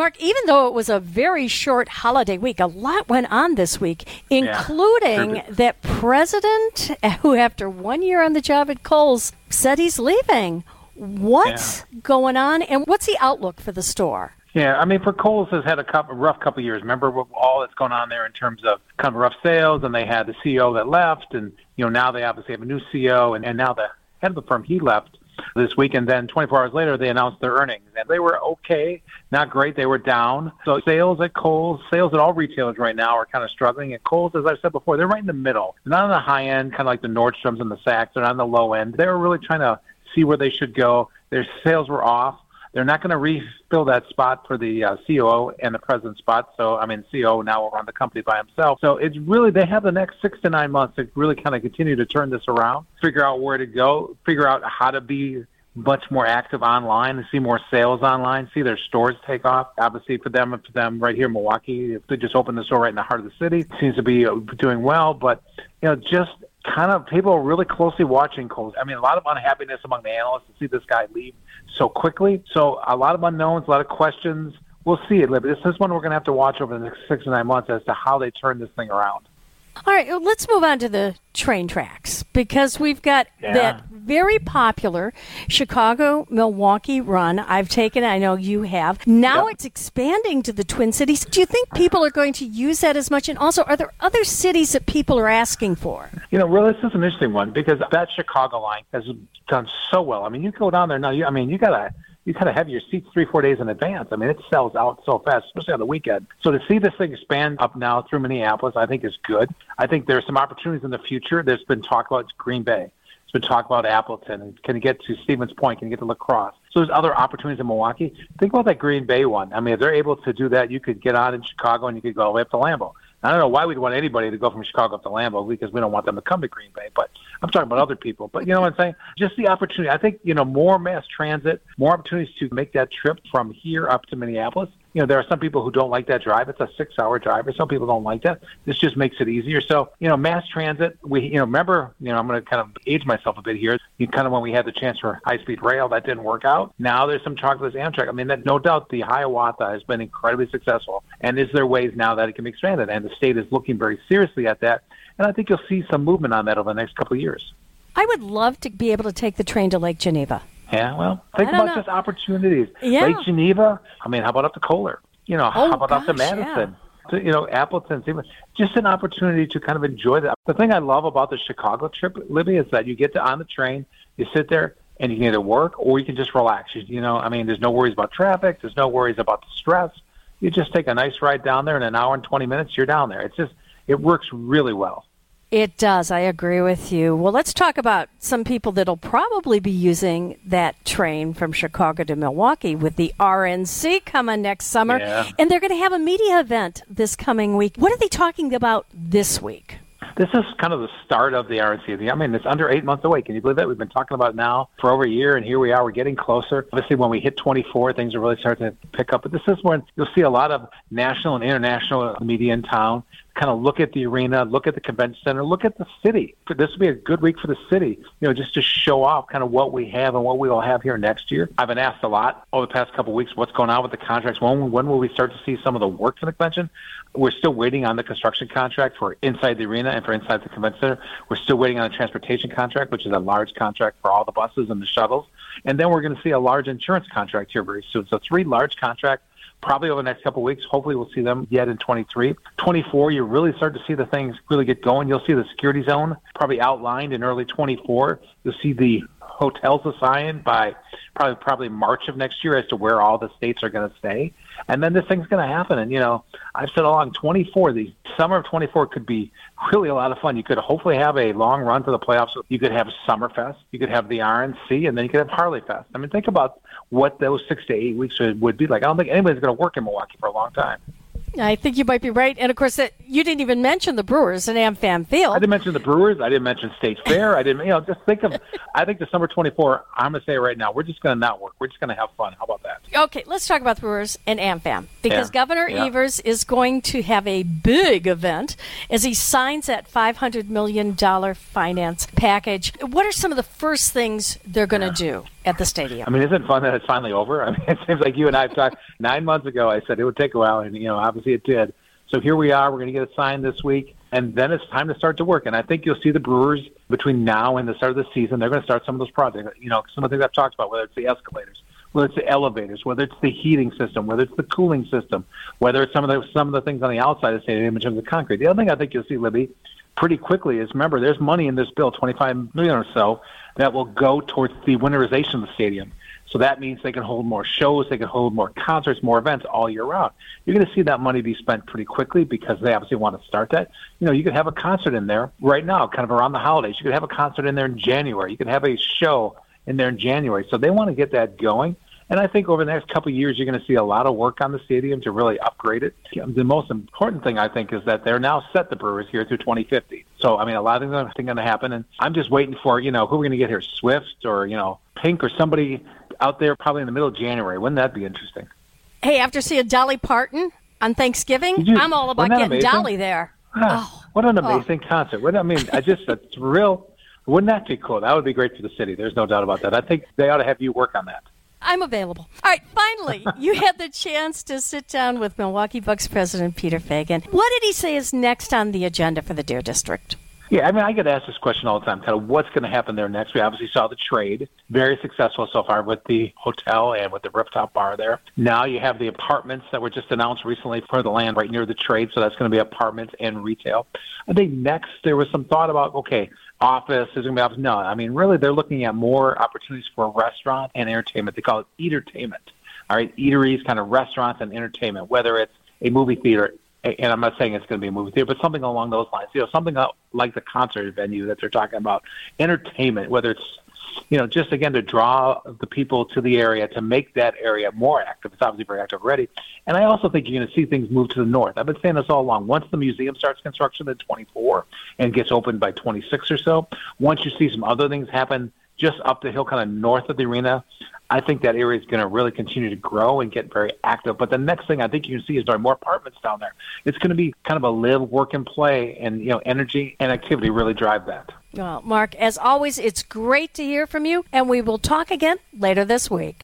Mark, even though it was a very short holiday week, a lot went on this week, including that president who, after 1 year on the job at Kohl's, said he's leaving. What's going on, and what's the outlook for the store? Yeah, I mean, for Kohl's has had a rough couple of years. Remember all that's going on there in terms of kind of rough sales, and they had the CEO that left, and you know now they obviously have a new CEO, and now the head of the firm, he left this week, and then 24 hours later, they announced their earnings, and they were okay, not great, they were down. So sales at Kohl's, sales at all retailers right now are kind of struggling, and Kohl's, as I said before, they're right in the middle. They're not on the high end, kind of like the Nordstroms and the Saks, they're not on the low end. They were really trying to see where they should go. Their sales were off. They're not going to refill that spot for the COO and the president spot. So, I mean, COO now will run the company by himself. So it's really, they have the next 6 to 9 months to really kind of continue to turn this around, figure out where to go, figure out how to be much more active online and see more sales online, see their stores take off. Obviously, for them right here in Milwaukee, if they just opened the store right in the heart of the city, seems to be doing well. But, you know, just kind of people are really closely watching Kohl's. I mean, a lot of unhappiness among the analysts to see this guy leave so quickly. So a lot of unknowns, a lot of questions. We'll see it. This is one we're going to have to watch over the next 6 to 9 months as to how they turn this thing around. All right, well, let's move on to the train tracks because we've got that very popular Chicago-Milwaukee run I've taken. I know you have. Now it's expanding to the Twin Cities. Do you think people are going to use that as much? And also, are there other cities that people are asking for? You know, really, this is an interesting one because that Chicago line has done so well. I mean, you go down there now. You kind of have your seats 3-4 days in advance. I mean, it sells out so fast, especially on the weekend. So to see this thing expand up now through Minneapolis, I think is good. I think there's some opportunities in the future. There's been talk about Green Bay. It's been talk about Appleton. And can you get to Stevens Point? Can you get to La Crosse? So there's other opportunities in Milwaukee. Think about that Green Bay one. I mean, if they're able to do that, you could get on in Chicago and you could go all the way up to Lambeau. I don't know why we'd want anybody to go from Chicago up to Lambeau because we don't want them to come to Green Bay, but I'm talking about other people. But you know what I'm saying? Just the opportunity. I think, you know, more mass transit, more opportunities to make that trip from here up to Minneapolis. You know, there are some people who don't like that drive. It's a 6-hour drive, or some people don't like that. This just makes it easier. So, you know, mass transit, I'm going to kind of age myself a bit here. When we had the chance for high-speed rail, that didn't work out. Now there's some talk about Amtrak. I mean, that, no doubt the Hiawatha has been incredibly successful, and is there ways now that it can be expanded? And the state is looking very seriously at that, and I think you'll see some movement on that over the next couple of years. I would love to be able to take the train to Lake Geneva. Yeah, well, think about just opportunities. Yeah. Lake Geneva, I mean, how about up to Kohler? You know, how about up to Madison? Yeah. To, you know, Appleton, just an opportunity to kind of enjoy that. The thing I love about the Chicago trip, Libby, is that you get on the train, you sit there, and you can either work or you can just relax. You know, I mean, there's no worries about traffic. There's no worries about the stress. You just take a nice ride down there, in an hour and 20 minutes, you're down there. It works really well. It does. I agree with you. Well, let's talk about some people that'll probably be using that train from Chicago to Milwaukee with the RNC coming next summer. Yeah. And they're going to have a media event this coming week. What are they talking about this week? This is kind of the start of the RNC. I mean, it's under 8 months away. Can you believe that? We've been talking about it now for over a year, and here we are. We're getting closer. Obviously, when we hit 24, things are really starting to pick up. But this is when you'll see a lot of national and international media in town. Kind of look at the arena, look at the convention center, look at the city. This will be a good week for the city, you know, just to show off kind of what we have and what we will have here next year. I've been asked a lot over the past couple of weeks, what's going on with the contracts? When will we start to see some of the work for the convention? We're still waiting on the construction contract for inside the arena and for inside the convention center. We're still waiting on a transportation contract, which is a large contract for all the buses and the shuttles. And then we're going to see a large insurance contract here very soon. So 3 large contracts. Probably over the next couple of weeks, hopefully we'll see them yet in 23. 24, you really start to see the things really get going. You'll see the security zone probably outlined in early 24. You'll see the hotels assigned by probably March of next year as to where all the states are going to stay. And then this thing's going to happen. And, you know, I've said along 24, the summer of 24 could be really a lot of fun. You could hopefully have a long run to the playoffs. You could have Summerfest. You could have the RNC. And then you could have Harley Fest. I mean, think about what those 6 to 8 weeks would be like. I don't think anybody's going to work in Milwaukee for a long time. I think you might be right. And, of course, you didn't even mention the Brewers in AmFam Field. I didn't mention the Brewers. I didn't mention State Fair. Just think of – I think December 24, I'm going to say right now, we're just going to not work. We're just going to have fun. How about that? Okay, let's talk about the Brewers and AmFam because Governor Evers is going to have a big event as he signs that $500 million finance package. What are some of the first things they're going to do? at the stadium. I mean, isn't it fun that it's finally over? I mean, it seems like you and I have talked 9 months ago. I said it would take a while, and, you know, obviously it did. So here we are. We're going to get it signed this week, and then it's time to start to work. And I think you'll see the Brewers between now and the start of the season. They're going to start some of those projects, you know, some of the things I've talked about, whether it's the escalators, whether it's the elevators, whether it's the heating system, whether it's the cooling system, whether it's some of the things on the outside of the stadium in terms of concrete. The other thing I think you'll see, Libby, pretty quickly is, remember, there's money in this bill, $25 million or so, that will go towards the winterization of the stadium. So that means they can hold more shows, they can hold more concerts, more events all year round. You're going to see that money be spent pretty quickly because they obviously want to start that. You know, you could have a concert in there right now, kind of around the holidays. You could have a concert in there in January. You could have a show in there in January. So they want to get that going. And I think over the next couple of years, you're going to see a lot of work on the stadium to really upgrade it. The most important thing, I think, is that they're now set, the Brewers, here through 2050. So, I mean, a lot of things are going to happen. And I'm just waiting for, you know, who we're going to get here, Swift or, you know, Pink or somebody out there probably in the middle of January. Wouldn't that be interesting? Hey, after seeing Dolly Parton on Thanksgiving, I'm all about getting amazing? Dolly there. Ah, oh, what an amazing concert. What, I mean, I just, a thrill. Wouldn't that be cool? That would be great for the city. There's no doubt about that. I think they ought to have you work on that. I'm available. All right, finally, you had the chance to sit down with Milwaukee Bucks president Peter Fagan. What did he say is next on the agenda for the Dare District? Yeah, I mean, I get asked this question all the time, kind of what's going to happen there next. We obviously saw the trade, very successful so far with the hotel and with the rooftop bar there. Now you have the apartments that were just announced recently for the land right near the trade, so that's going to be apartments and retail. I think next there was some thought about, okay, office is going to be office. No, I mean, really, they're looking at more opportunities for restaurant and entertainment. They call it eatertainment, all right, eateries, kind of restaurants and entertainment, whether it's a movie theater. And I'm not saying it's going to be a movie theater, but something along those lines, you know, something like the concert venue that they're talking about, entertainment, whether it's, you know, just, again, to draw the people to the area, to make that area more active. It's obviously very active already. And I also think you're going to see things move to the north. I've been saying this all along. Once the museum starts construction in 24 and gets opened by 26 or so, once you see some other things happen just up the hill, kind of north of the arena, I think that area is going to really continue to grow and get very active. But the next thing I think you can see is there are more apartments down there. It's going to be kind of a live, work, and play, and, you know, energy and activity really drive that. Well, Mark, as always, it's great to hear from you, and we will talk again later this week.